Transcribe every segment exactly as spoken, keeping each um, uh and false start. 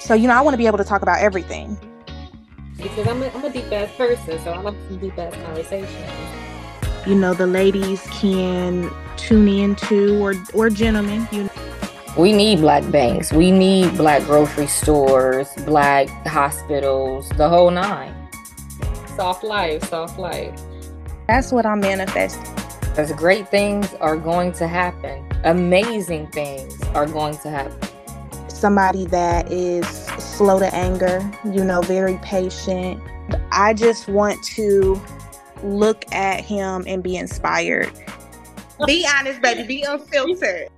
So, you know, I want to be able to talk about everything. Because I'm a, I'm a deep-ass person, so I like some deep-ass conversations. You know, the ladies can tune in to, or, or gentlemen, you know. We need Black banks. We need Black grocery stores, Black hospitals, the whole nine. Soft life, soft life. That's what I'm manifesting. Because great things are going to happen. Amazing things are going to happen. Somebody that is slow to anger, you know, very patient. I just want to look at him and be inspired. Be honest, baby. Be unfiltered.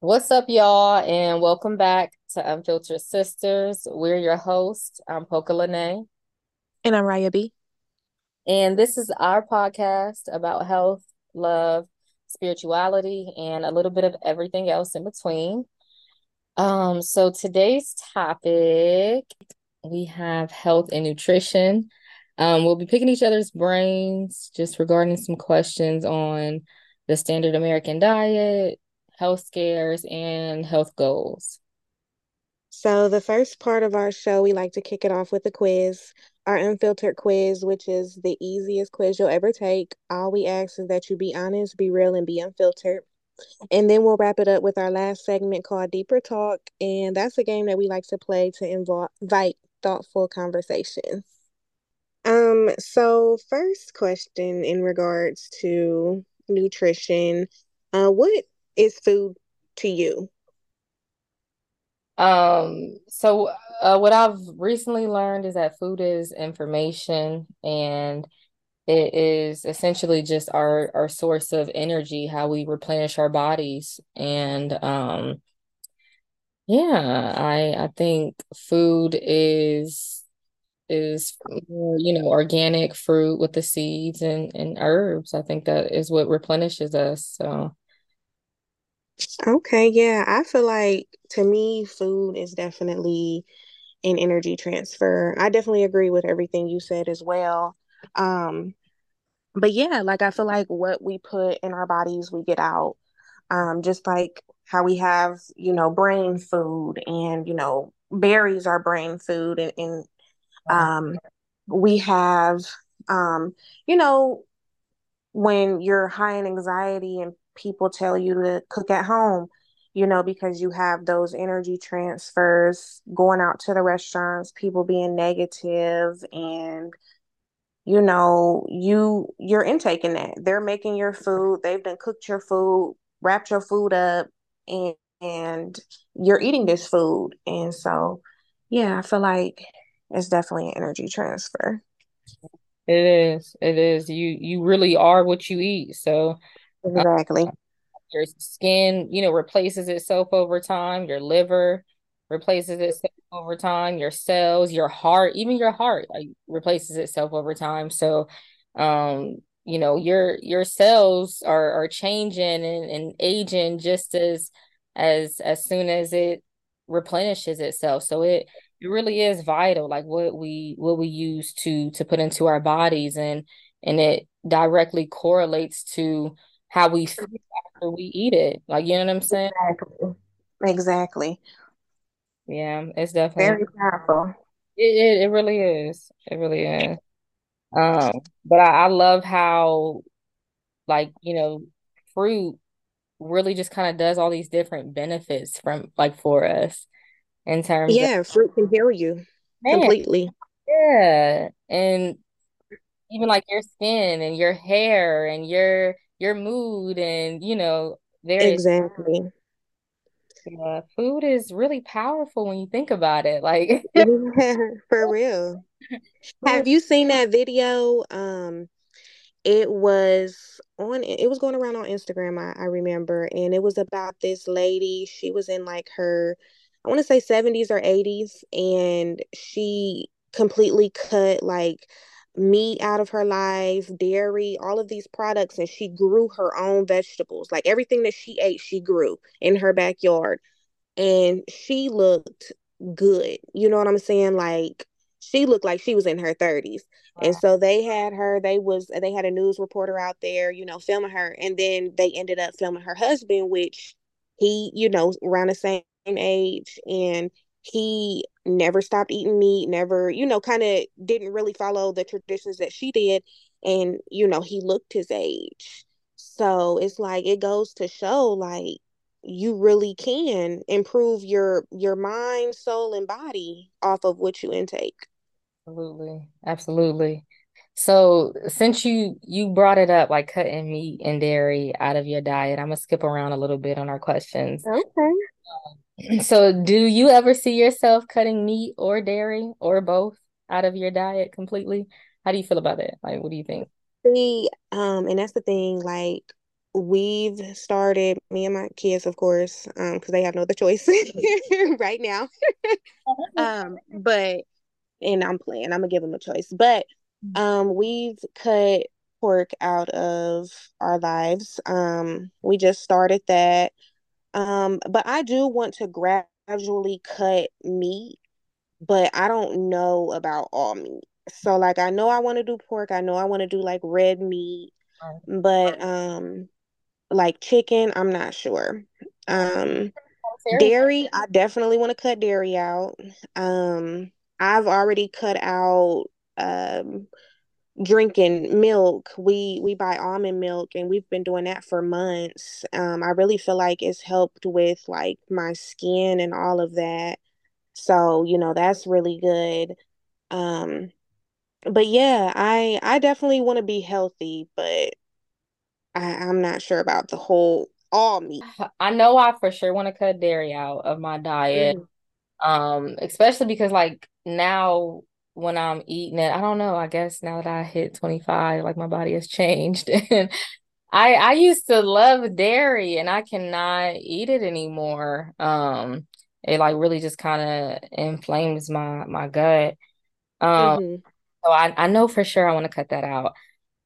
What's up, y'all, and welcome back to Unfiltered Sisters. We're your hosts. I'm Pokalene. And I'm Raya B. And this is our podcast about health, love, spirituality, and a little bit of everything else in between. Um, so today's topic, we have health and nutrition. Um, we'll be picking each other's brains just regarding some questions on the standard American diet, health scares, and health goals. So the first part of our show, we like to kick it off with a quiz, our unfiltered quiz, which is the easiest quiz you'll ever take. All we ask is that you be honest, be real, and be unfiltered. And then we'll wrap it up with our last segment called Deeper Talk. And that's a game that we like to play to invo- invite thoughtful conversations. Um, so first question in regards to nutrition, uh, what is food to you? Um, so uh, what I've recently learned is that food is information, and it is essentially just our, our source of energy, how we replenish our bodies. And, um, yeah, I, I think food is, is, you know, organic fruit with the seeds and, and herbs. I think that is what replenishes us. So. Okay, yeah, I feel like, to me, food is definitely an energy transfer. I definitely agree with everything you said as well. Um, but yeah, like I feel like what we put in our bodies, we get out. Um, just like how we have, you know, brain food, and, you know, berries are brain food, and, and um, we have, um, you know, when you're high in anxiety and people tell you to cook at home, you know, because you have those energy transfers going out to the restaurants, people being negative, and, you know, you, you're intaking that. They're making your food. They've done cooked your food, wrapped your food up, and, and you're eating this food. And so, yeah, I feel like it's definitely an energy transfer. It is. It is. You, you really are what you eat. So, exactly. Um, your skin, you know, replaces itself over time. Your liver replaces itself over time. Your cells, your heart, even your heart like, replaces itself over time. So, um, you know, your your cells are are changing and, and aging just as as as soon as it replenishes itself. So it it really is vital, like what we what we use to to put into our bodies, and and it directly correlates to how we feel after we eat it. Like, you know what I'm saying? Exactly. Exactly. Yeah, it's definitely very powerful. It, it it really is. It really is. Um, but I, I love how, like, you know, fruit really just kind of does all these different benefits from, like, for us in terms. Yeah, of, fruit can heal you man, completely. Yeah, and even like your skin and your hair and your your mood, and, you know, there exactly. is exactly uh, food is really powerful when you think about it, like yeah, for real. Have you seen that video? Um it was on it was going around on Instagram, I, I remember, and it was about this lady. She was in like her, I want to say seventies or eighties, and she completely cut like meat out of her life, dairy, all of these products, and she grew her own vegetables. Like everything that she ate, she grew in her backyard, and she looked good. You know what I'm saying? Like she looked like she was in her thirties. Wow. And so they had her, they was they had a news reporter out there, you know, filming her, and then they ended up filming her husband, which he, you know, around the same age, and he never stopped eating meat, never, you know, kind of didn't really follow the traditions that she did. And, you know, he looked his age. So it's like, it goes to show, like, you really can improve your your mind, soul, and body off of what you intake. Absolutely. Absolutely. So since you you brought it up, like cutting meat and dairy out of your diet, I'm going to skip around a little bit on our questions. Okay. So do you ever see yourself cutting meat or dairy or both out of your diet completely? How do you feel about it? Like, what do you think? See, um, and that's the thing, like, we've started, me and my kids, of course, um, because they have no other choice right now. um, but, and I'm playing, I'm going to give them a choice, but Um, we've cut pork out of our lives. Um, we just started that. Um, but I do want to gradually cut meat, but I don't know about all meat. So, like, I know I want to do pork. I know I want to do, like, red meat, but, um, like, chicken, I'm not sure. Um, dairy, I definitely want to cut dairy out. Um, I've already cut out um drinking milk. We we buy almond milk, and we've been doing that for months. um I really feel like it's helped with, like, my skin and all of that, so, you know, that's really good. Um but yeah, I I definitely want to be healthy, but I, I'm not sure about the whole all meat. I know I for sure want to cut dairy out of my diet. mm. Um especially because, like, now when I'm eating it, I don't know, I guess now that I hit twenty-five, like, my body has changed. And I I used to love dairy, and I cannot eat it anymore. Um, it, like, really just kind of inflames my my gut. Um, mm-hmm. So I, I know for sure I want to cut that out.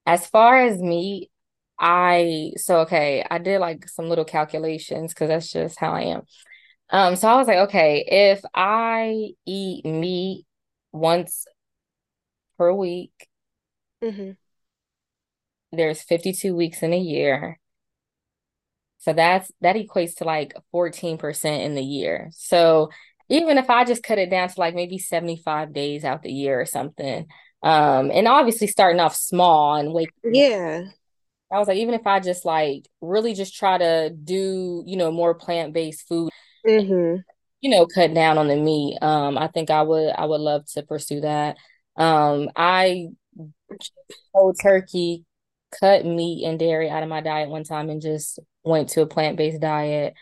As far as meat, I, so, okay, I did, like, some little calculations, because that's just how I am. Um, so I was like, okay, if I eat meat once per week, mm-hmm. there's fifty-two weeks in a year, so that's that equates to, like, fourteen percent in the year. So even if I just cut it down to, like, maybe seventy-five days out the year or something, um and obviously starting off small and wait, yeah I was like, even if I just, like, really just try to do, you know, more plant-based food, mm-hmm. you know, cut down on the meat. Um, I think I would, I would love to pursue that. Um, I cold turkey cut meat and dairy out of my diet one time and just went to a plant-based diet,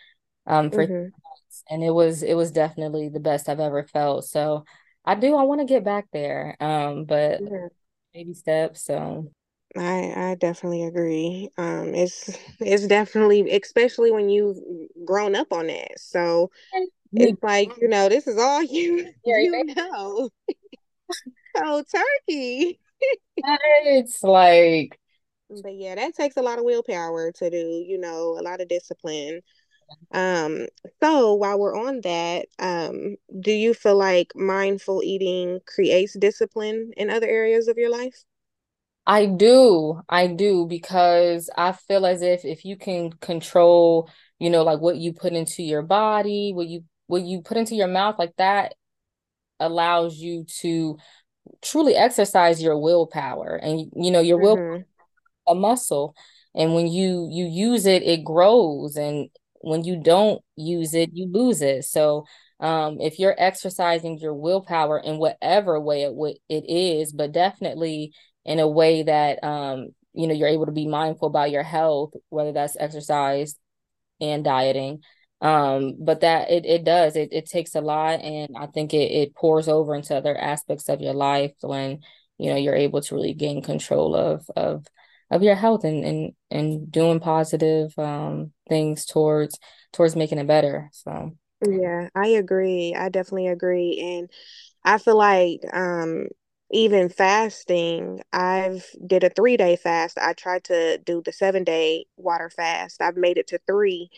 um, for mm-hmm. three months, and it was, it was definitely the best I've ever felt. So I do, I want to get back there. Um, but yeah. Baby steps. So I, I definitely agree. Um, it's, it's definitely, especially when you've grown up on it. So it's like, you know, this is all you, you know. Cold turkey. It's like, but yeah, that takes a lot of willpower to do, you know, a lot of discipline. Um, so while we're on that, um, do you feel like mindful eating creates discipline in other areas of your life? I do. I do, because I feel as if if you can control, you know, like, what you put into your body, what you what you put into your mouth, like, that allows you to truly exercise your willpower. And, you know, your mm-hmm. will, a muscle. And when you you use it, it grows. And when you don't use it, you lose it. So um, if you're exercising your willpower in whatever way it, it is, but definitely in a way that, um, you know, you're able to be mindful about your health, whether that's exercise and dieting. Um, but that it, it does, it, it takes a lot. And I think it, it pours over into other aspects of your life when, you know, you're able to really gain control of, of, of your health and, and, and doing positive, um, things towards, towards making it better. So, yeah, I agree. I definitely agree. And I feel like, um, even fasting, I've did a three day fast. I tried to do the seven day water fast. I've made it to three.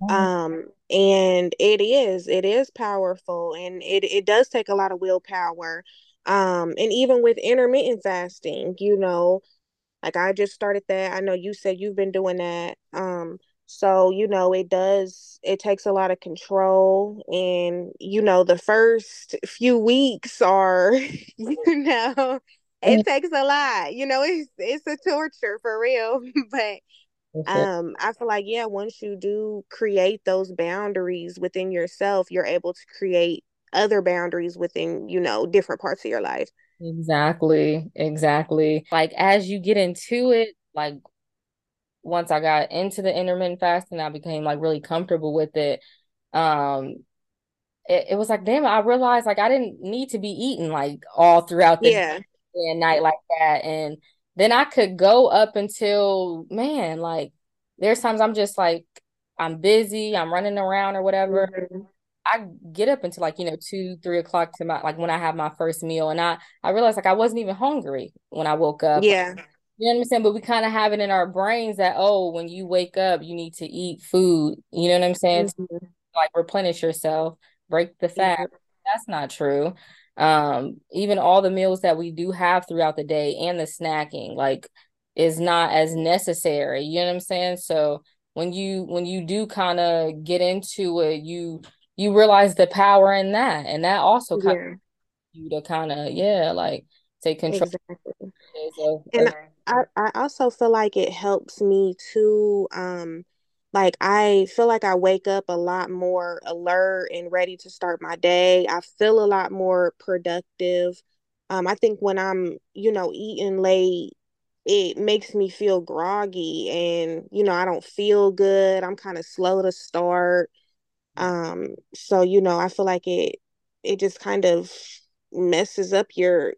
Mm-hmm. Um, and it is, it is powerful, and it, it does take a lot of willpower. Um, and even with intermittent fasting, you know, like, I just started that. I know you said you've been doing that. Um, So, you know, it does, it takes a lot of control. And, you know, the first few weeks are, you know, it takes a lot. You know, it's it's a torture for real. But um, I feel like, yeah, once you do create those boundaries within yourself, you're able to create other boundaries within, you know, different parts of your life. Exactly. Exactly. Like, as you get into it, like, once I got into the intermittent fasting, I became like really comfortable with it. Um, it, it was like, damn, I realized like I didn't need to be eating like all throughout the yeah. day and night like that. And then I could go up until, man, like there's times I'm just like, I'm busy, I'm running around or whatever. Mm-hmm. I get up until like, you know, two, three o'clock to my, like when I have my first meal. And I, I realized like I wasn't even hungry when I woke up. Yeah. You understand? But we kind of have it in our brains that, oh, when you wake up, you need to eat food. You know what I'm saying? Mm-hmm. Like replenish yourself, break the fast. Mm-hmm. That's not true. Um, even all the meals that we do have throughout the day and the snacking, like, is not as necessary. You know what I'm saying? So when you when you do kind of get into it, you you realize the power in that, and that also kind of yeah. you to kind of yeah, like take control. Exactly. So, and okay. I, I also feel like it helps me too. Um, like I feel like I wake up a lot more alert and ready to start my day. I feel a lot more productive. Um, I think when I'm, you know, eating late, it makes me feel groggy and, you know, I don't feel good. I'm kind of slow to start. Um, so, you know, I feel like it, it just kind of messes up your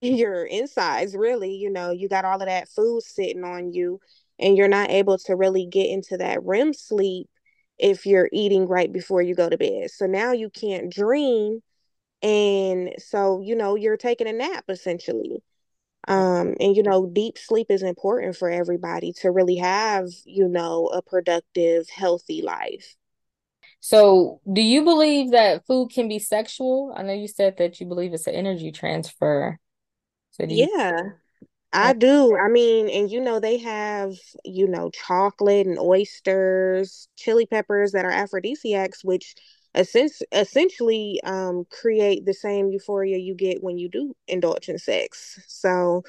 your insides, really. You know, you got all of that food sitting on you and you're not able to really get into that R E M sleep if you're eating right before you go to bed. So now you can't dream, and so, you know, you're taking a nap essentially. Um and, you know, deep sleep is important for everybody to really have, you know, a productive, healthy life. So do you believe that food can be sexual? I know you said that you believe it's an energy transfer. So do you- yeah, I do. I mean, and, you know, they have, you know, chocolate and oysters, chili peppers that are aphrodisiacs, which essence- essentially um, create the same euphoria you get when you do indulge in sex. So,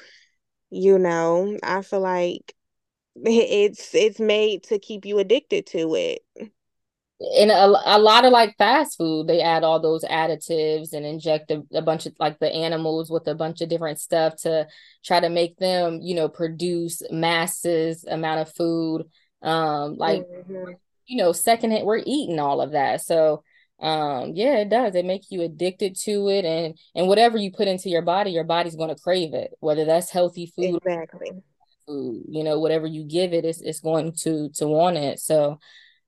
you know, I feel like it's it's made to keep you addicted to it. And a, a lot of like fast food, they add all those additives and inject a, a bunch of like the animals with a bunch of different stuff to try to make them, you know, produce masses amount of food. Um, like, mm-hmm. you know, secondhand, we're eating all of that. So, um, yeah, it does. It makes you addicted to it. And, and whatever you put into your body, your body's going to crave it, whether that's healthy food, exactly. food, you know, whatever you give it, it's, it's going to, to want it. So,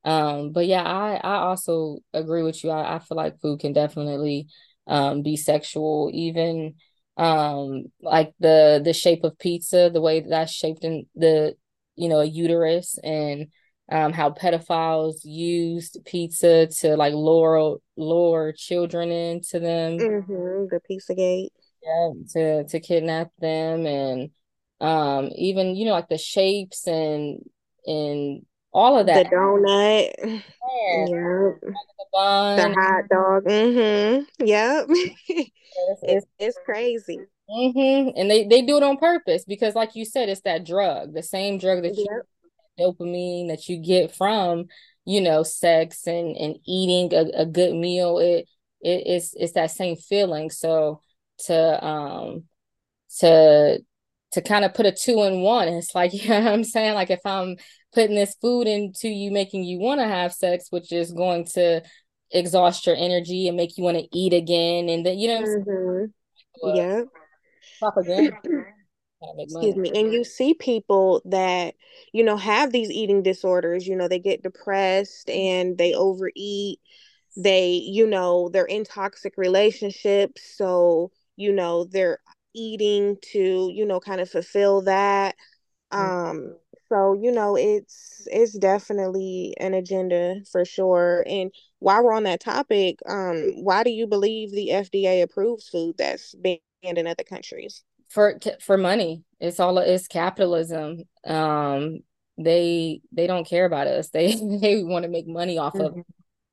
Um, but yeah, I, I also agree with you. I, I feel like food can definitely, um, be sexual, even, um, like the, the shape of pizza, the way that's shaped in the, you know, a uterus, and, um, how pedophiles used pizza to like lure, lure children into them, mm-hmm, the Pizzagate, yeah, to, to kidnap them. And, um, even, you know, like the shapes and, and, all of that. The donut. Yeah. Yep. The bun. The hot dog. Mm-hmm. Yep. It's, it's, it's crazy. Mm-hmm. And they, they do it on purpose because, like you said, it's that drug, the same drug that yep. you, dopamine that you get from, you know, sex and, and eating a, a good meal. It, it it's, it's that same feeling. So to, um, to, to kind of put a two in one, it's like, you know what I'm saying? Like if I'm putting this food into you, making you want to have sex, which is going to exhaust your energy and make you want to eat again. And then, you know what I'm saying? Mm-hmm. Yeah. Propaganda. Excuse me. And you see people that, you know, have these eating disorders, you know, they get depressed and they overeat. They, you know, they're in toxic relationships. So, you know, they're eating to, you know, kind of fulfill that. Um, so, you know, it's, it's definitely an agenda for sure. And while we're on that topic, um, why do you believe the F D A approves food that's banned in other countries? For, for money. It's all, it's capitalism. Um, they they don't care about us. They they want to make money off mm-hmm. of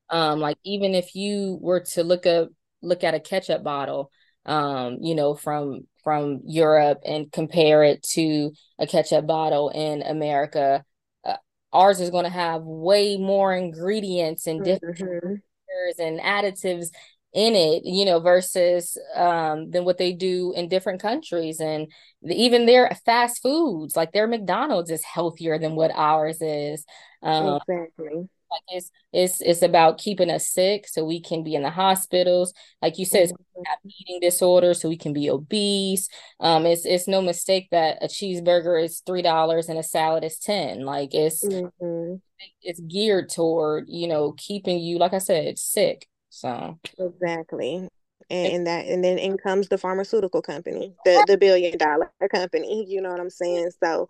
um like even if you were to look up look at a ketchup bottle um you know from from Europe and compare it to a ketchup bottle in America, uh, ours is going to have way more ingredients and different mm-hmm. and additives in it, you know, versus um than what they do in different countries. And the, even their fast foods, like their McDonald's is healthier than what ours is. Um, exactly. Like it's it's it's about keeping us sick so we can be in the hospitals. Like you said, mm-hmm. we have eating disorders so we can be obese. Um, it's it's no mistake that a cheeseburger is three dollars and a salad is ten. Like it's mm-hmm. it's geared toward, you know, keeping you, like I said, sick. So exactly. And, and that and then in comes the pharmaceutical company, the, the billion dollar company. You know what I'm saying? So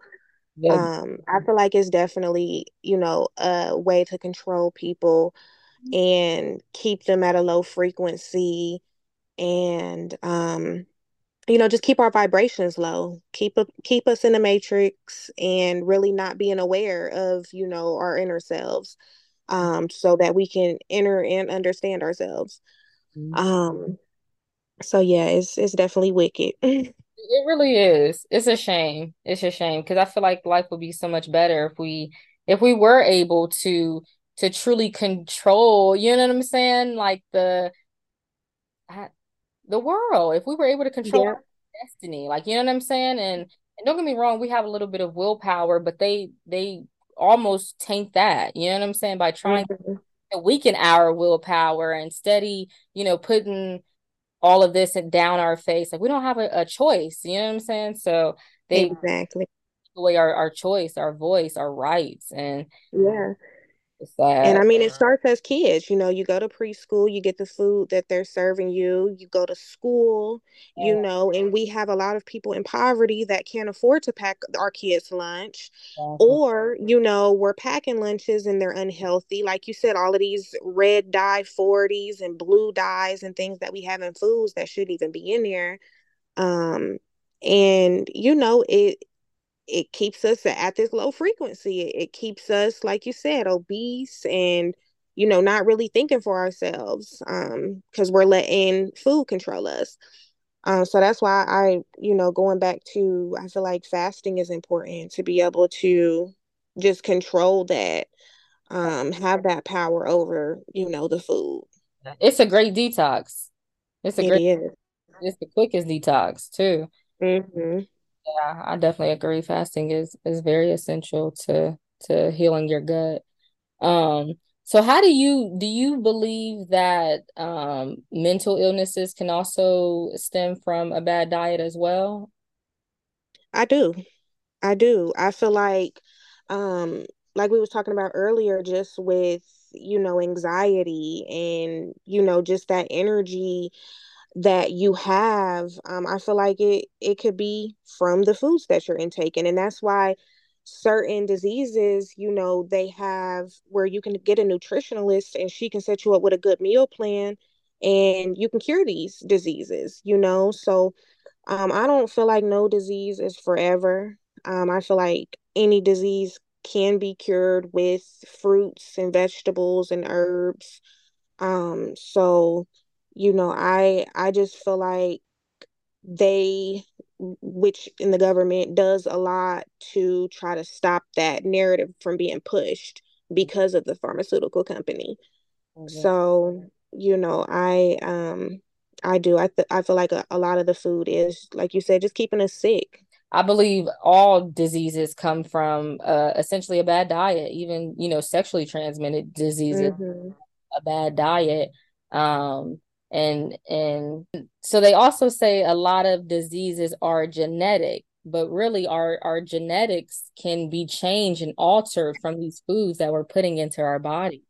yeah. um I feel like it's definitely, you know, a way to control people and keep them at a low frequency, and um, you know, just keep our vibrations low, keep up, keep us in the matrix and really not being aware of, you know, our inner selves. Um, so that we can enter and understand ourselves. Mm-hmm. Um, so yeah, it's it's definitely wicked. It really is. It's a shame. It's a shame because I feel like life would be so much better if we if we were able to to truly control. You know what I'm saying? Like the I, the world. If we were able to control yeah. our destiny, like, you know what I'm saying. And, and don't get me wrong, we have a little bit of willpower, but they they. almost taint that, you know what I'm saying, by trying mm-hmm. to weaken our willpower and steady, you know, putting all of this down our face. Like, we don't have a, a choice, you know what I'm saying? So they exactly take away our, our choice, our voice, our rights. And yeah, it's sad. And I mean, it starts as kids. You know, you go to preschool, you get the food that they're serving you, you go to school, yeah. you know, and we have a lot of people in poverty that can't afford to pack our kids lunch yeah. or, you know, we're packing lunches and they're unhealthy. Like you said, all of these red dye forties and blue dyes and things that we have in foods that shouldn't even be in there. Um, and, you know, it It keeps us at this low frequency. It, it keeps us, like you said, obese and, you know, not really thinking for ourselves um, because we're letting food control us. Um, so that's why I, you know, going back to, I feel like fasting is important to be able to just control that, um, have that power over, you know, the food. It's a great detox. It's a it great, is. It's the quickest detox too. Mm-hmm. Yeah, I definitely agree. Fasting is is very essential to to healing your gut. Um, so how do you do you believe that um, mental illnesses can also stem from a bad diet as well? I do. I do. I feel like um, like we was talking about earlier, just with, you know, anxiety and, you know, just that energy that you have, um, I feel like it it could be from the foods that you're intaking. And that's why certain diseases, you know, they have where you can get a nutritionalist and she can set you up with a good meal plan and you can cure these diseases, you know. So um, I don't feel like no disease is forever. Um, I feel like any disease can be cured with fruits and vegetables and herbs. Um, so You know, I I just feel like they, which in the government does a lot to try to stop that narrative from being pushed because of the pharmaceutical company. Mm-hmm. So, you know, I um I do. I th- I feel like a, a lot of the food is, like you said, just keeping us sick. I believe all diseases come from uh, essentially a bad diet, even, you know, sexually transmitted diseases, mm-hmm. a bad diet. Um And and so they also say a lot of diseases are genetic, but really our, our genetics can be changed and altered from these foods that we're putting into our body.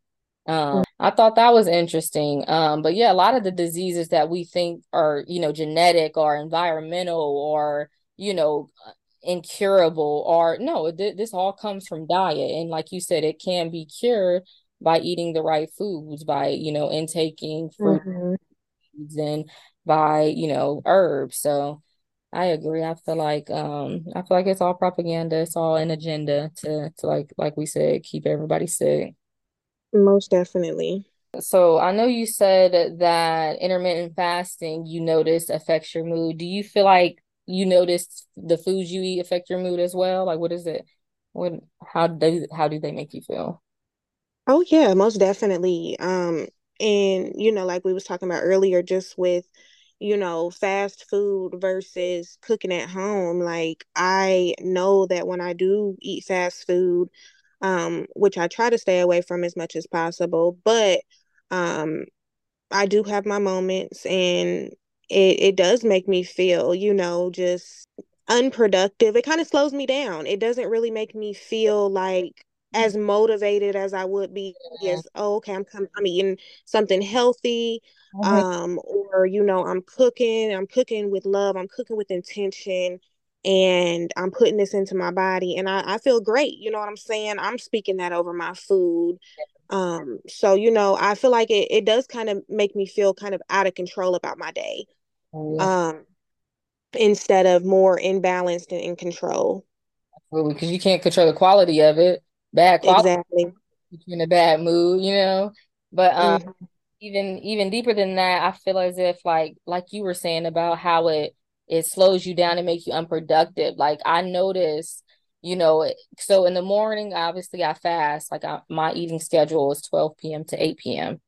Um, I thought that was interesting. Um, but yeah, a lot of the diseases that we think are, you know, genetic or environmental or, you know, incurable or no, th- this all comes from diet. And like you said, it can be cured by eating the right foods, by, you know, intaking fruit. Mm-hmm. And by, you know, herbs. So I agree. I feel like um, I feel like it's all propaganda. It's all an agenda to to like like we said, keep everybody sick. Most definitely. So I know you said that intermittent fasting, you noticed, affects your mood. Do you feel like you noticed the foods you eat affect your mood as well? Like, what is it? What? How do how do they make you feel? Oh yeah, most definitely. Um, and you know, like we was talking about earlier, just with, you know, fast food versus cooking at home. Like, I know that when I do eat fast food, um, which I try to stay away from as much as possible, but um, I do have my moments, and it, it does make me feel, you know, just unproductive. It kind of slows me down. It doesn't really make me feel like as motivated as I would be as, oh, okay, I'm com- I'm eating something healthy, um, or, you know, I'm cooking, I'm cooking with love, I'm cooking with intention, and I'm putting this into my body, and I, I feel great. You know what I'm saying? I'm speaking that over my food. Um, so, you know, I feel like it, it does kind of make me feel kind of out of control about my day, um, instead of more imbalanced and in control. Absolutely, because you can't control the quality of it. Bad quality, exactly. In a bad mood, you know. But um, mm-hmm. even even deeper than that, I feel as if like like you were saying about how it it slows you down and makes you unproductive. Like, I noticed, you know, it, so in the morning, obviously I fast. Like I, my eating schedule is twelve p.m. to eight p.m.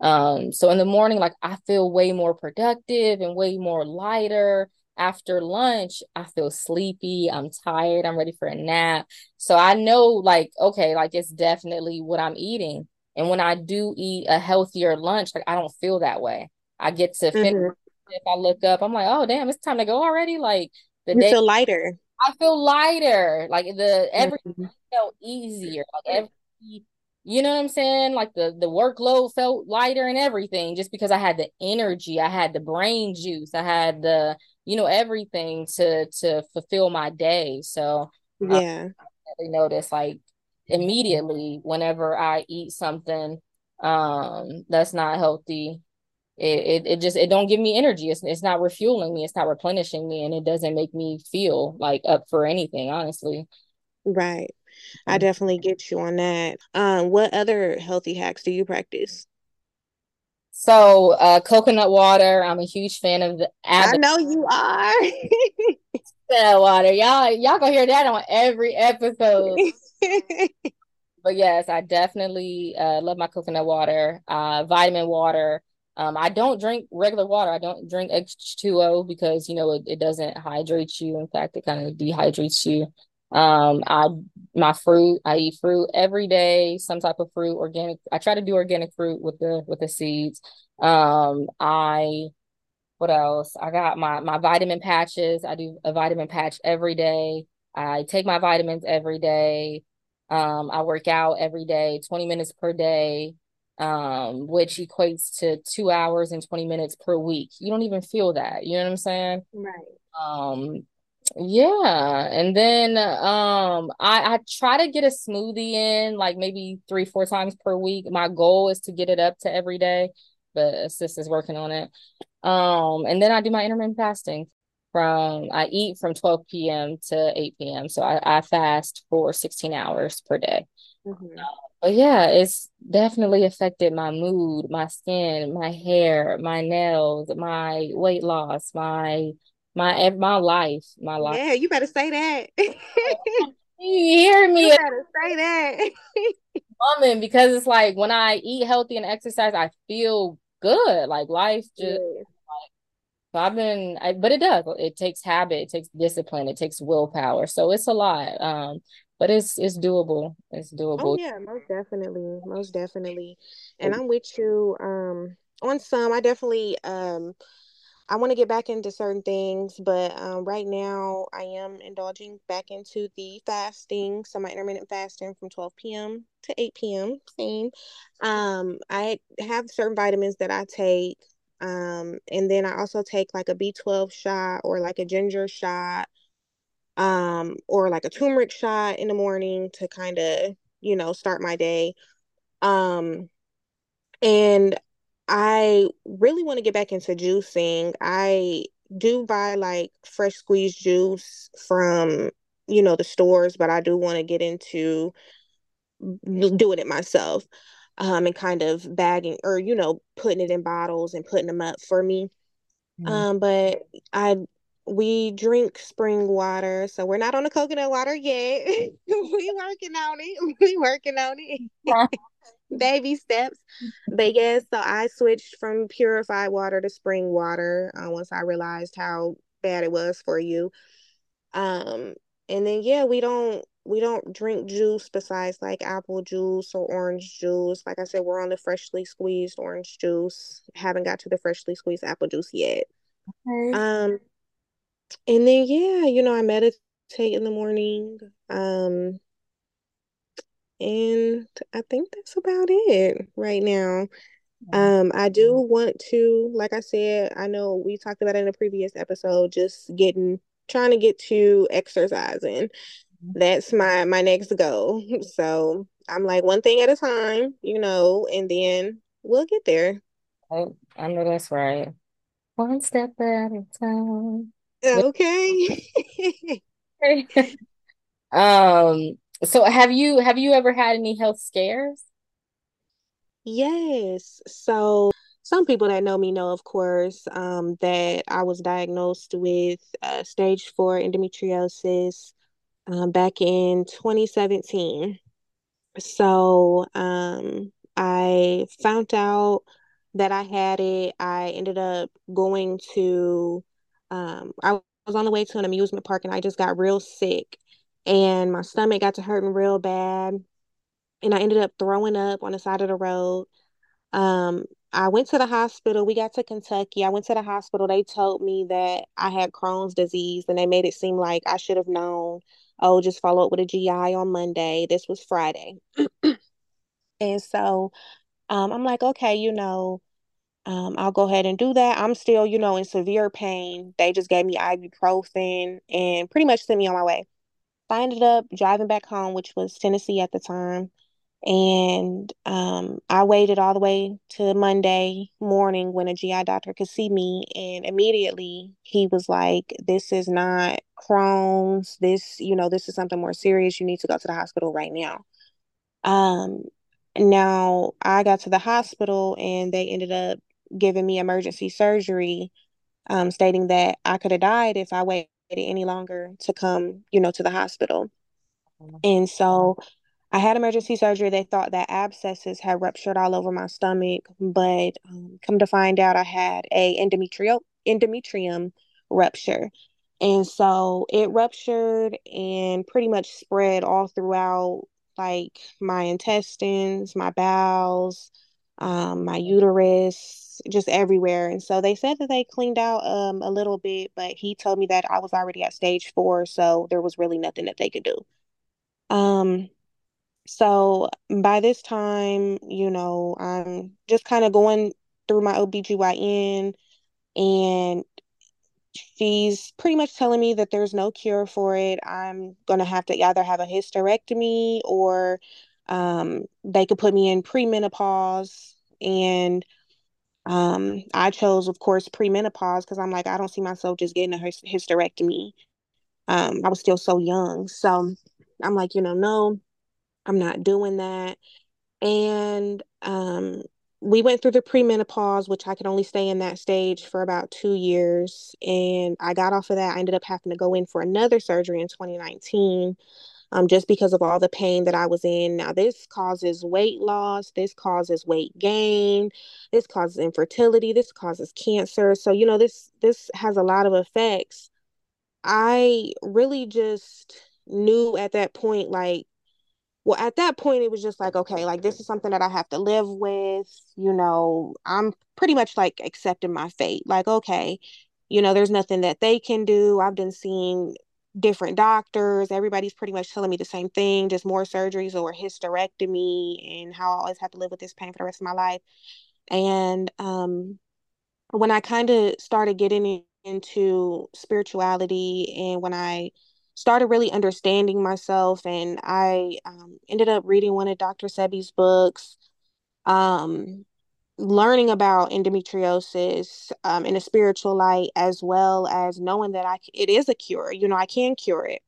Um, so in the morning, like I feel way more productive and way more lighter. After lunch, I feel sleepy, I'm tired, I'm ready for a nap. So I know, like, okay, like it's definitely what I'm eating. And when I do eat a healthier lunch, like I don't feel that way. I get to finish. Mm-hmm. If I look up, I'm like, oh damn, it's time to go already. Like the you day feel lighter. I feel lighter. Like the everything mm-hmm. felt easier. Like every you know what I'm saying? Like the, the workload felt lighter and everything, just because I had the energy, I had the brain juice, I had the you know, everything to, to fulfill my day. So yeah, um, I notice like immediately whenever I eat something um, that's not healthy, it, it, it just, it don't give me energy. It's, it's not refueling me. It's not replenishing me. And it doesn't make me feel like up for anything, honestly. Right. I definitely get you on that. Um, what other healthy hacks do you practice? So uh, coconut water, I'm a huge fan of the avocado. I know you are. Coconut water. Y'all, y'all gonna hear that on every episode. But yes, I definitely uh, love my coconut water, uh, vitamin water. Um, I don't drink regular water. I don't drink H two O because, you know, it, it doesn't hydrate you. In fact, it kind of dehydrates you. Um, I, my fruit, I eat fruit every day, some type of fruit, organic. I try to do organic fruit with the, with the seeds. Um, I, what else? I got my, my vitamin patches. I do a vitamin patch every day. I take my vitamins every day. Um, I work out every day, twenty minutes per day, um, which equates to two hours and twenty minutes per week. You don't even feel that, you know what I'm saying? Right. Um, Yeah. And then um, I, I try to get a smoothie in like maybe three, four times per week. My goal is to get it up to every day, but assist is working on it. Um, and then I do my intermittent fasting from I eat from twelve p.m. to eight p.m. So I, I fast for sixteen hours per day. Mm-hmm. Uh, but yeah, it's definitely affected my mood, my skin, my hair, my nails, my weight loss, my My my life, my life. Yeah, you better say that. You hear me? You better say that. Woman, because it's like when I eat healthy and exercise, I feel good. Like life just, yeah. like, so I've been, I, but it does. It takes habit. It takes discipline. It takes willpower. So it's a lot. Um, but it's it's doable. It's doable. Oh yeah, most definitely, most definitely. And I'm with you. Um, on some, I definitely um. I want to get back into certain things, but um, right now I am indulging back into the fasting. So my intermittent fasting from twelve p.m. to eight p.m. Same. Um, I have certain vitamins that I take. Um, and then I also take like a B twelve shot or like a ginger shot um, or like a turmeric shot in the morning to kind of, you know, start my day. Um, and I really want to get back into juicing. I do buy like fresh squeezed juice from, you know, the stores, but I do want to get into doing it myself, um, and kind of bagging or, you know, putting it in bottles and putting them up for me. Mm. Um, but I, we drink spring water, so we're not on the coconut water yet. we working on it. We working on it. Baby steps. But yes, so I switched from purified water to spring water uh, once I realized how bad it was for you. Um, and then yeah, we don't we don't drink juice besides like apple juice or orange juice. Like I said, we're on the freshly squeezed orange juice. Haven't got to the freshly squeezed apple juice yet. Okay. Um, and then yeah, you know, I meditate in the morning. Um. And I think that's about it right now. Um, I do want to, like I said, I know we talked about it in a previous episode, just getting, trying to get to exercising. That's my, my next goal. So I'm like one thing at a time, you know, and then we'll get there. Oh, I know that's right. One step at a time. Okay. um. So have you have you ever had any health scares? Yes. So some people that know me know, of course, um, that I was diagnosed with uh, stage four endometriosis um, back in twenty seventeen. So um, I found out that I had it. I ended up going to, um, I was on the way to an amusement park and I just got real sick. And my stomach got to hurting real bad. And I ended up throwing up on the side of the road. Um, I went to the hospital. We got to Kentucky. I went to the hospital. They told me that I had Crohn's disease. And they made it seem like I should have known, oh, just follow up with a G I on Monday. This was Friday. And so um, I'm like, okay, you know, um, I'll go ahead and do that. I'm still, you know, in severe pain. They just gave me ibuprofen and pretty much sent me on my way. I ended up driving back home, which was Tennessee at the time. And um, I waited all the way to Monday morning when a G I doctor could see me. And immediately he was like, this is not Crohn's. This, you know, this is something more serious. You need to go to the hospital right now. Um, now I got to the hospital and they ended up giving me emergency surgery, um, stating that I could have died if I waited any longer to come, you know, to the hospital. And so I had emergency surgery. They thought that abscesses had ruptured all over my stomach, but um, come to find out I had a endometrial endometrium rupture. And so it ruptured and pretty much spread all throughout like my intestines, my bowels, um, my uterus, just everywhere. And so they said that they cleaned out um a little bit, but he told me that I was already at stage four, so there was really nothing that they could do. Um so by this time, you know, I'm just kind of going through my O B G Y N and she's pretty much telling me that there's no cure for it. I'm gonna have to either have a hysterectomy or um they could put me in premenopause. And Um, I chose, of course, premenopause because I'm like, I don't see myself just getting a hysterectomy. Um, I was still so young. So I'm like, you know, no, I'm not doing that. And um, we went through the premenopause, which I could only stay in that stage for about two years. And I got off of that. I ended up having to go in for another surgery in twenty nineteen. Um, just because of all the pain that I was in. Now, this causes weight loss. This causes weight gain. This causes infertility. This causes cancer. So, you know, this this has a lot of effects. I really just knew at that point, like, well, at that point, it was just like, okay, like, this is something that I have to live with. You know, I'm pretty much, like, accepting my fate. Like, okay, you know, there's nothing that they can do. I've been seeing different doctors, everybody's pretty much telling me the same thing, just more surgeries or hysterectomy and how I always have to live with this pain for the rest of my life. And um, when I kind of started getting into spirituality and when I started really understanding myself, and I um, ended up reading one of Doctor Sebi's books, um, learning about endometriosis um, in a spiritual light, as well as knowing that I it is a cure. You know, I can cure it.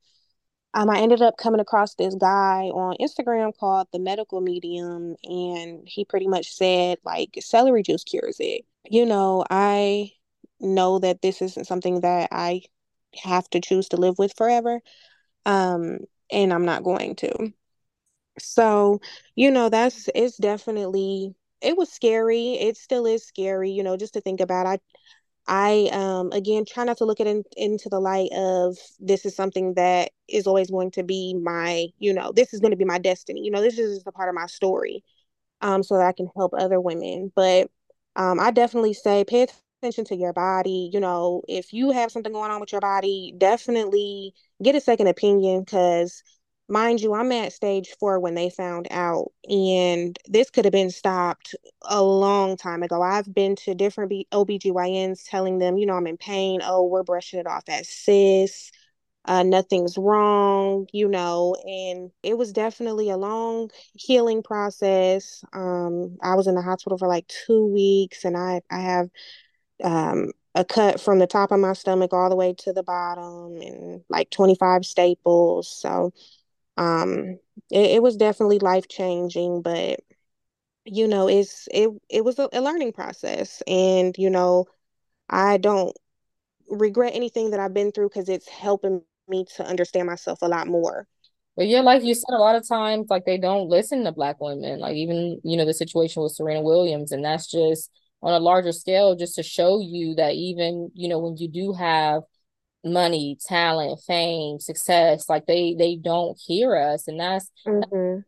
Um, I ended up coming across this guy on Instagram called the Medical Medium, and he pretty much said, like, celery juice cures it. You know, I know that this isn't something that I have to choose to live with forever, um, and I'm not going to. So, you know, that's, it's definitely, it was scary. It still is scary, you know, just to think about. I, I, um, again, try not to look at it in, into the light of this is something that is always going to be my, you know, this is going to be my destiny. You know, this is just a part of my story, um, so that I can help other women. But um, I definitely say pay attention to your body. You know, if you have something going on with your body, definitely get a second opinion, because mind you, I'm at stage four when they found out, and this could have been stopped a long time ago. I've been to different B- O B G Y Ns telling them, you know, I'm in pain. Oh, we're brushing it off as cysts. Uh, nothing's wrong, you know, and it was definitely a long healing process. Um, I was in the hospital for like two weeks and I, I have um, a cut from the top of my stomach all the way to the bottom and like twenty-five staples. So Um, it, it was definitely life-changing, but, you know, it's, it, it was a, a learning process, and, you know, I don't regret anything that I've been through, because it's helping me to understand myself a lot more. But yeah, like you said, a lot of times, like, they don't listen to Black women, like even, you know, the situation with Serena Williams, and that's just on a larger scale, just to show you that even, you know, when you do have money, talent, fame, success, like they they don't hear us. And that's mm-hmm.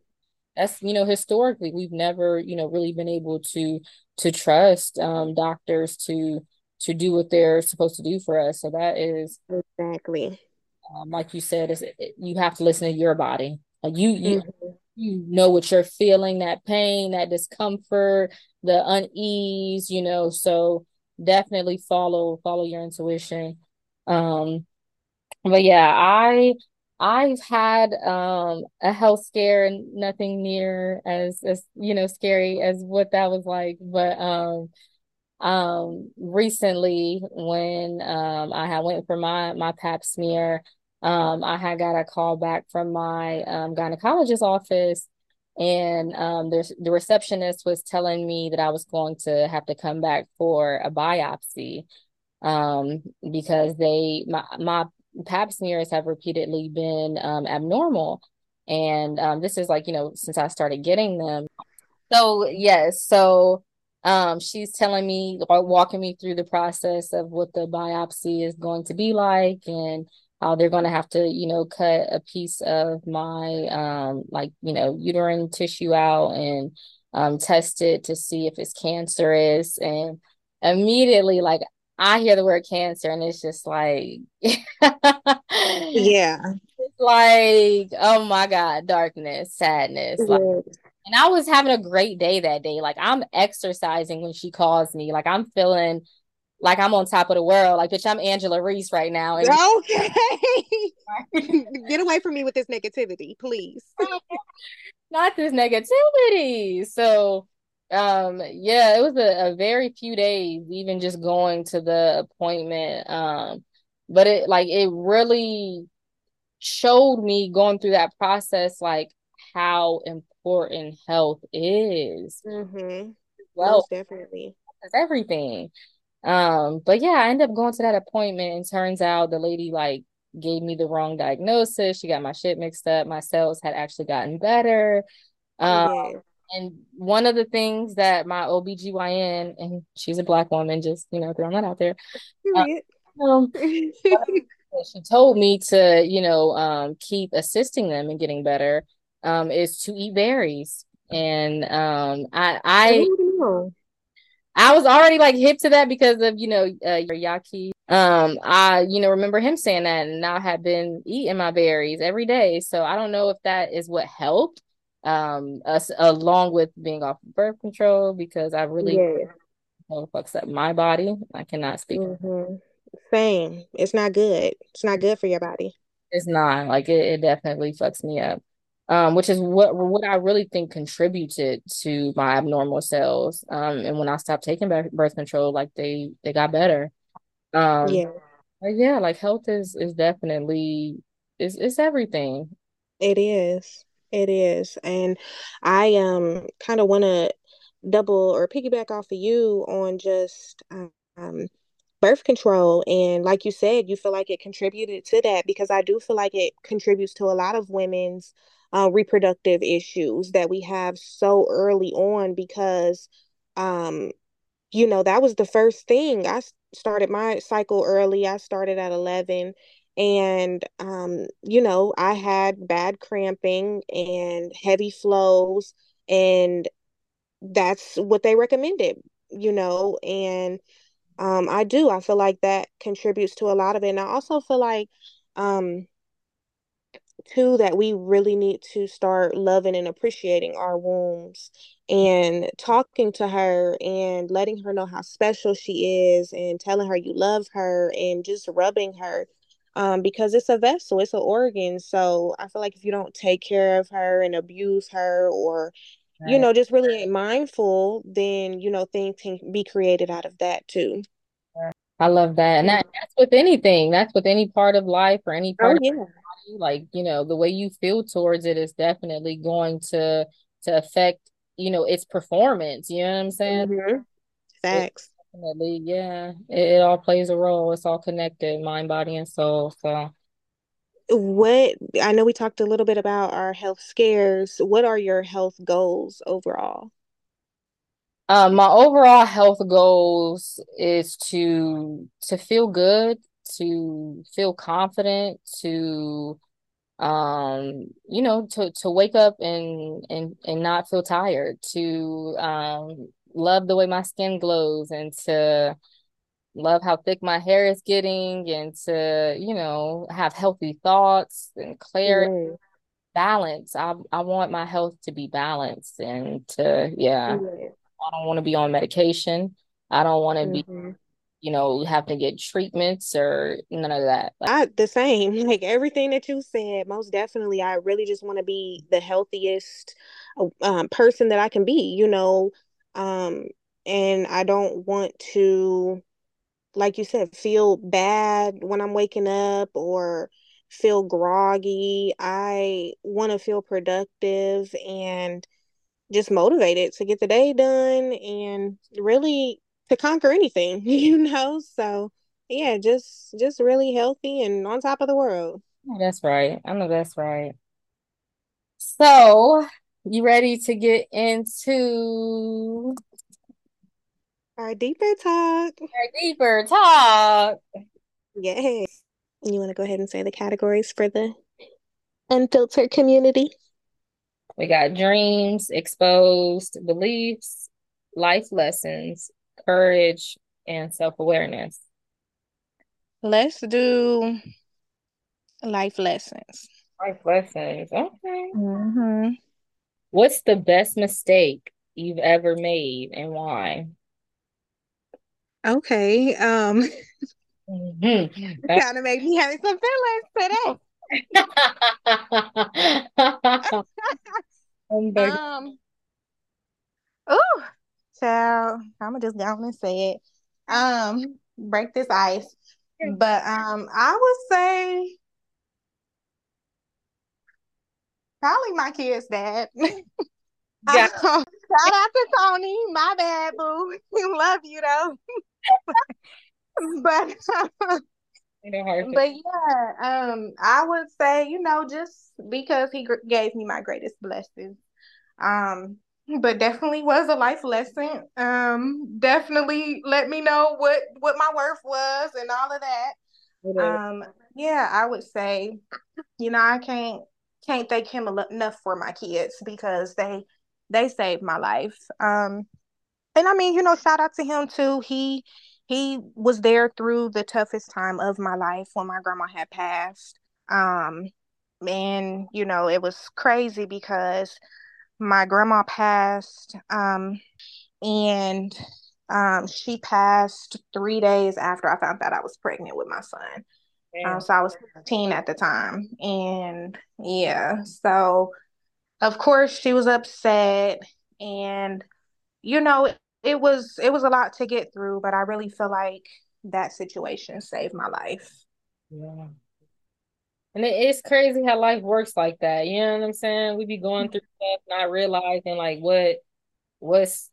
that's, you know, historically we've never, you know, really been able to to trust um doctors to to do what they're supposed to do for us. So that is exactly um, like you said, is it, it, you have to listen to your body. Like you you mm-hmm. you know what you're feeling, that pain, that discomfort, the unease, you know. So definitely follow follow your intuition. Um, but yeah, I, I've had, um, a health scare, and nothing near as, as, you know, scary as what that was like. But, um, um, recently when, um, I had went for my, my pap smear, um, I had got a call back from my, um, gynecologist's office, and, um, the, the receptionist was telling me that I was going to have to come back for a biopsy. Um, because they, my, my pap smears have repeatedly been, um, abnormal. And, um, this is like, you know, since I started getting them. So, yes. So, um, she's telling me, or walking me through the process of what the biopsy is going to be like, and how they're going to have to, you know, cut a piece of my, um, like, you know, uterine tissue out, and, um, test it to see if it's cancerous. And immediately, like, I hear the word cancer, and it's just like, yeah, it's like, oh my God, darkness, sadness. Like, and I was having a great day that day. Like, I'm exercising when she calls me. Like, I'm feeling like I'm on top of the world. Like, bitch, I'm Angela Reese right now. And- okay, get away from me with this negativity, please. Not this negativity. So. Um, yeah, it was a, a very few days, even just going to the appointment. Um, but it like it really showed me, going through that process, like how important health is. Mm-hmm. Well, most definitely, that's everything. Um, but yeah, I ended up going to that appointment, and turns out the lady like gave me the wrong diagnosis. She got my shit mixed up. My cells had actually gotten better. Um, yeah. And one of the things that my O B G Y N, and she's a Black woman, just, you know, throwing that out there. Um, she told me to, you know, um, keep assisting them in getting better, um, is to eat berries. And um, I, I, I was already like hip to that because of, you know, uh, your Yaki. Um, I, you know, remember him saying that, and I had been eating my berries every day. So I don't know if that is what helped. Um, us, along with being off of birth control, because I really yes. fucks up my body. I cannot speak. Mm-hmm. Same. It's not good. It's not good for your body. It's not. Like, it, it definitely fucks me up. um, which is what what I really think contributed to my abnormal cells. Um, and when I stopped taking birth control, like they they got better. Um, yeah, yeah, like health is is definitely is it's everything. It is. It is. And I um kind of want to double or piggyback off of you on just um birth control. And like you said, you feel like it contributed to that, because I do feel like it contributes to a lot of women's uh, reproductive issues that we have so early on, because, um, you know, that was the first thing. I started my cycle early. I started at eleven. And, um, you know, I had bad cramping and heavy flows, and that's what they recommended, you know, and um, I do. I feel like that contributes to a lot of it. And I also feel like, um, too, that we really need to start loving and appreciating our wombs and talking to her and letting her know how special she is and telling her you love her and just rubbing her. Um, because it's a vessel, it's an organ. So I feel like if you don't take care of her and abuse her, or, right, you know, just really ain't mindful, then, you know, things can be created out of that too. I love that. And that, that's with anything. That's with any part of life or any part oh, yeah. of your body. Like, you know, the way you feel towards it is definitely going to to affect, you know, its performance. You know what I'm saying? Mm-hmm. Facts. It, Definitely, yeah. It, it all plays a role. It's all connected, mind, body, and soul. So, what I know we talked a little bit about our health scares. What are your health goals overall? Um, my overall health goals is to to feel good, to feel confident, to um, you know, to to wake up and and and not feel tired. To um. love the way my skin glows, and to love how thick my hair is getting, and to, you know, have healthy thoughts and clarity, mm-hmm. balance. I I want my health to be balanced, and to, yeah, mm-hmm. I don't want to be on medication. I don't want to mm-hmm. be, you know, have to get treatments or none of that. Like, I, the same, like everything that you said, most definitely. I really just want to be the healthiest um, person that I can be, you know, Um, and I don't want to, like you said, feel bad when I'm waking up or feel groggy. I want to feel productive and just motivated to get the day done and really to conquer anything, you know? So yeah, just, just really healthy and on top of the world. That's right. I know that's right. So, you ready to get into our deeper talk? Our deeper talk. Yay. You want to go ahead and say the categories for the unfiltered community? We got dreams, exposed beliefs, life lessons, courage, and self-awareness. Let's do life lessons. Life lessons. Okay. Mm-hmm. What's the best mistake you've ever made and why? Okay. Um, mm-hmm. That's kind of made me having some feelings today. um, oh, so I'm going to just go on and say it. Um, break this ice. But um, I would say probably my kid's dad. Yeah. um, shout out to Tony. My bad, boo. We love you, though. but um, but yeah, um, I would say, you know, just because he gr- gave me my greatest blessing. Um, but definitely was a life lesson. Um, definitely let me know what, what my worth was and all of that. Um, yeah, I would say, you know, I can't, can't thank him enough for my kids, because they they saved my life. Um, and I mean, you know, shout out to him too. He he was there through the toughest time of my life when my grandma had passed. Um, and you know, it was crazy because my grandma passed, um, and um, she passed three days after I found out I was pregnant with my son. Um, so I was fifteen at the time, and yeah, so of course, she was upset, and, you know, it was it was a lot to get through, but I really feel like that situation saved my life. Yeah. And it, it's crazy how life works like that. You know what I'm saying? We be going through stuff, not realizing like what what's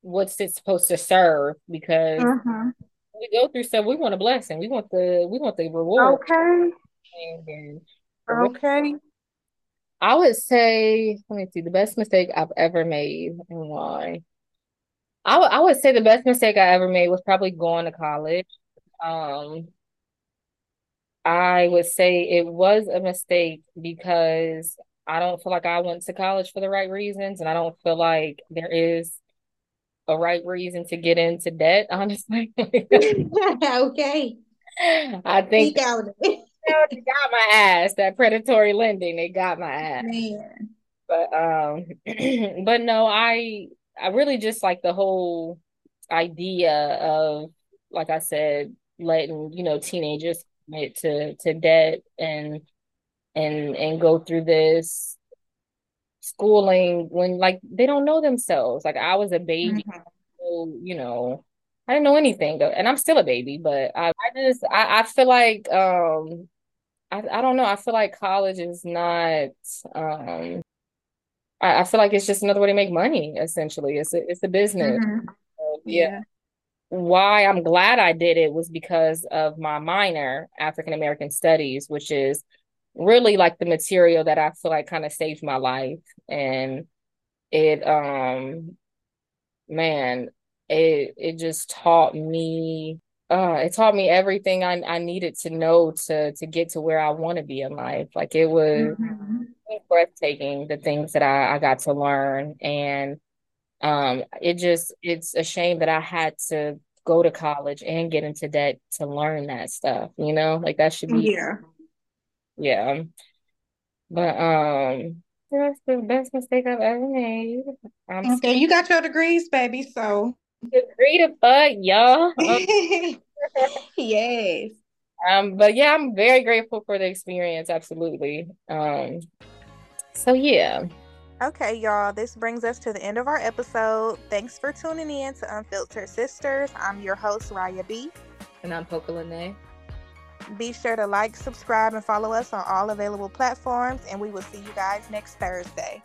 what's it supposed to serve, because mm-hmm. we go through stuff. We want a blessing. We want the we want the reward. Okay. And, and okay. I would say, let me see, the best mistake I've ever made and why. I, w- I would say the best mistake I ever made was probably going to college. Um, I would say it was a mistake because I don't feel like I went to college for the right reasons, and I don't feel like there is a right reason to get into debt, honestly. Okay. I think they got my ass, that predatory lending, they got my ass. Man. But um but no, I I really just like the whole idea of, like I said, letting, you know, teenagers commit to, to debt and and and go through this schooling when, like, they don't know themselves. Like, I was a baby, mm-hmm. so, you know, I didn't know anything, though, and I'm still a baby, but I, I just I, I feel like um I, I don't know, I feel like college is not um I, I feel like it's just another way to make money, essentially. It's a, it's a business. Mm-hmm. So, yeah. yeah. Why I'm glad I did it was because of my minor, African American Studies, which is really like the material that I feel like kind of saved my life. And it, um, man, it it just taught me, uh, it taught me everything I, I needed to know to, to get to where I want to be in life. Like, it was mm-hmm. breathtaking, the things that I, I got to learn. And um, it just, it's a shame that I had to go to college and get into debt to learn that stuff, you know, like that should be. Yeah. Yeah, but um, that's the best mistake I've ever made. I'm okay, scared. You got your degrees, baby. So degree to fuck, y'all. Um, yes. Um, but yeah, I'm very grateful for the experience. Absolutely. Um. So yeah. Okay, y'all. This brings us to the end of our episode. Thanks for tuning in to Unfiltered Sisters. I'm your host, Raya B, and I'm Pokalene. Be sure to like, subscribe, and follow us on all available platforms, and we will see you guys next Thursday.